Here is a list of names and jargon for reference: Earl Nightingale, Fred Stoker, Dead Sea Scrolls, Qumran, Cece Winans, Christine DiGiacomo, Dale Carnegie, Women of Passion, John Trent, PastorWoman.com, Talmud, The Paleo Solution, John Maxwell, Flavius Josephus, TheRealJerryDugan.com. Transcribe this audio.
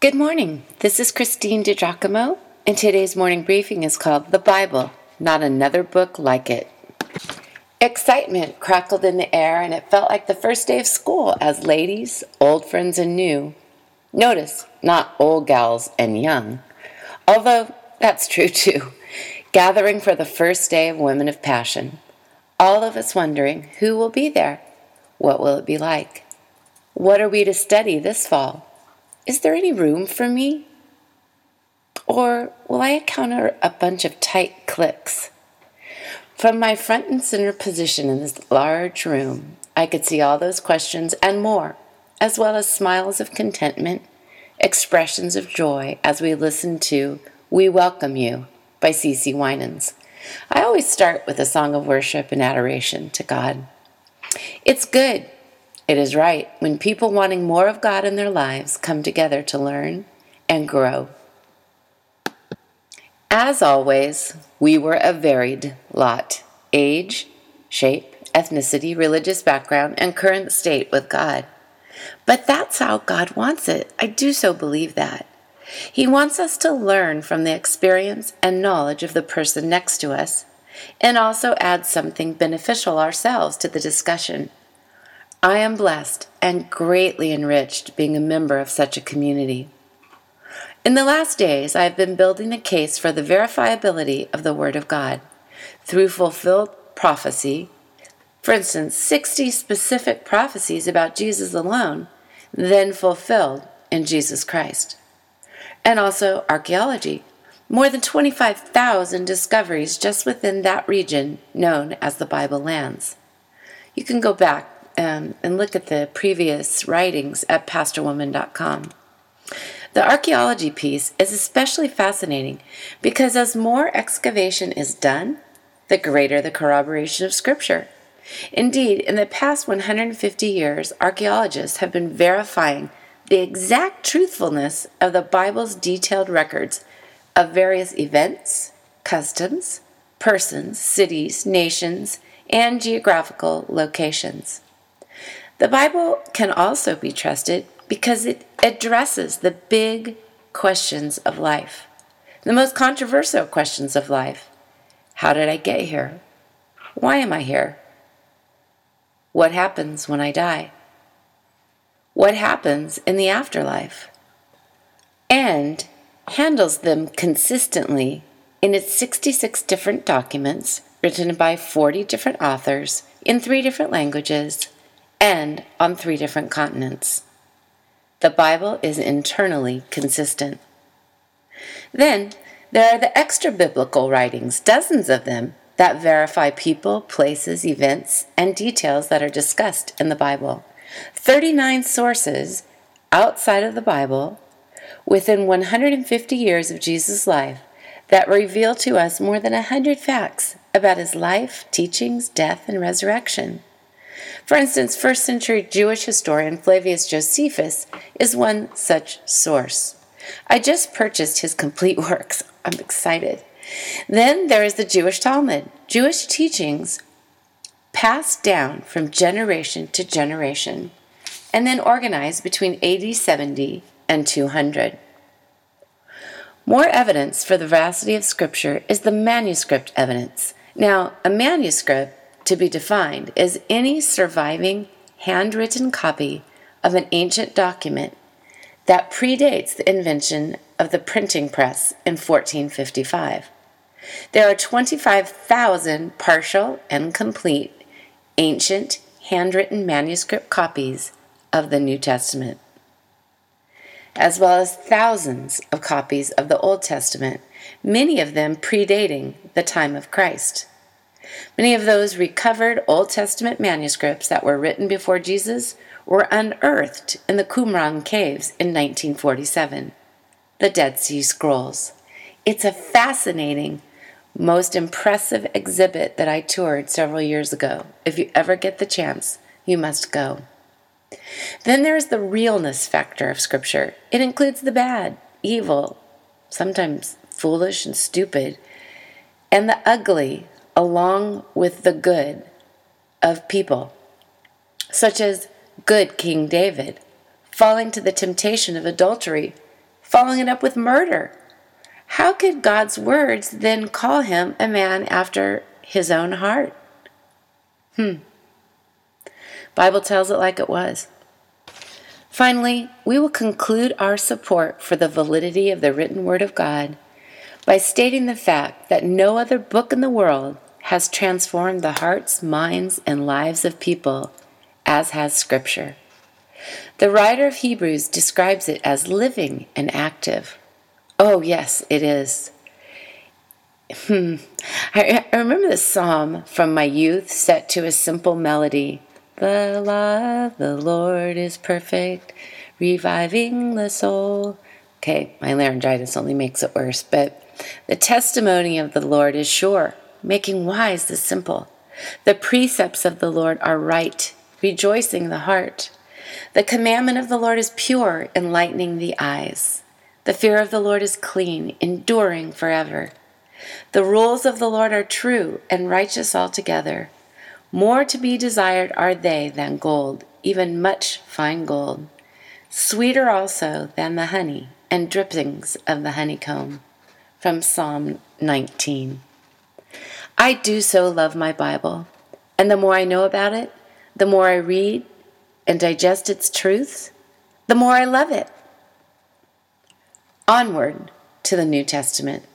Good morning. This is Christine DiGiacomo, and today's morning briefing is called The Bible, Not Another Book Like It. Excitement crackled in the air, and it felt like the first day of school as ladies, old friends and new. Notice, not old gals and young, although that's true too. Gathering for the first day of Women of Passion. All of us wondering who will be there. What will it be like? What are we to study this fall? Is there any room for me? Or will I encounter a bunch of tight cliques? From my front and center position in this large room, I could see all those questions and more, as well as smiles of contentment, expressions of joy as we listened to We Welcome You by Cece Winans. I always start with a song of worship and adoration to God. It's good. It is right when people wanting more of God in their lives come together to learn and grow. As always, we were a varied lot. Age, shape, ethnicity, religious background, and current state with God. But that's how God wants it. I do so believe that. He wants us to learn from the experience and knowledge of the person next to us, and also add something beneficial ourselves to the discussion. I am blessed and greatly enriched being a member of such a community. In the last days, I have been building a case for the verifiability of the Word of God through fulfilled prophecy. For instance, 60 specific prophecies about Jesus alone, then fulfilled in Jesus Christ. And also archaeology. More than 25,000 discoveries just within that region known as the Bible lands. You can go back and look at the previous writings at PastorWoman.com. The archaeology piece is especially fascinating because as more excavation is done, the greater the corroboration of Scripture. Indeed, in the past 150 years, archaeologists have been verifying the exact truthfulness of the Bible's detailed records of various events, customs, persons, cities, nations, and geographical locations. The Bible can also be trusted because it addresses the big questions of life, the most controversial questions of life. How did I get here? Why am I here? What happens when I die? What happens in the afterlife? And handles them consistently in its 66 different documents written by 40 different authors in 3 different languages and on 3 different continents. The Bible is internally consistent. Then there are the extra-biblical writings, dozens of them, that verify people, places, events, and details that are discussed in the Bible. 39 sources outside of the Bible within 150 years of Jesus' life that reveal to us more than 100 facts about his life, teachings, death, and resurrection. For instance, first-century Jewish historian Flavius Josephus is one such source. I just purchased his complete works. I'm excited. Then there is the Jewish Talmud, Jewish teachings passed down from generation to generation, and then organized between AD 70 and 200. More evidence for the veracity of Scripture is the manuscript evidence. Now, a manuscript, to be defined, is any surviving handwritten copy of an ancient document that predates the invention of the printing press in 1455. There are 25,000 partial and complete ancient handwritten manuscript copies of the New Testament, as well as thousands of copies of the Old Testament, many of them predating the time of Christ. Many of those recovered Old Testament manuscripts that were written before Jesus were unearthed in the Qumran caves in 1947, the Dead Sea Scrolls. It's a fascinating, most impressive exhibit that I toured several years ago. If you ever get the chance, you must go. Then there is the realness factor of Scripture. It includes the bad, evil, sometimes foolish and stupid, and the ugly, along with the good of people, such as good King David falling to the temptation of adultery following it up with murder. How could God's words then call him a man after his own heart? Bible tells it like it was. Finally, we will conclude our support for the validity of the written word of God by stating the fact that no other book in the world has transformed the hearts, minds, and lives of people as has Scripture. The writer of Hebrews describes it as living and active. Oh, yes, it is. I remember the psalm from my youth set to a simple melody. The law of the Lord is perfect, reviving the soul. Okay, my laryngitis only makes it worse, but the testimony of the Lord is sure, making wise the simple. The precepts of the Lord are right, rejoicing the heart. The commandment of the Lord is pure, enlightening the eyes. The fear of the Lord is clean, enduring forever. The rules of the Lord are true and righteous altogether. More to be desired are they than gold, even much fine gold, sweeter also than the honey and drippings of the honeycomb. From Psalm 19. I do so love my Bible, and the more I know about it, the more I read and digest its truths, the more I love it. Onward to the New Testament.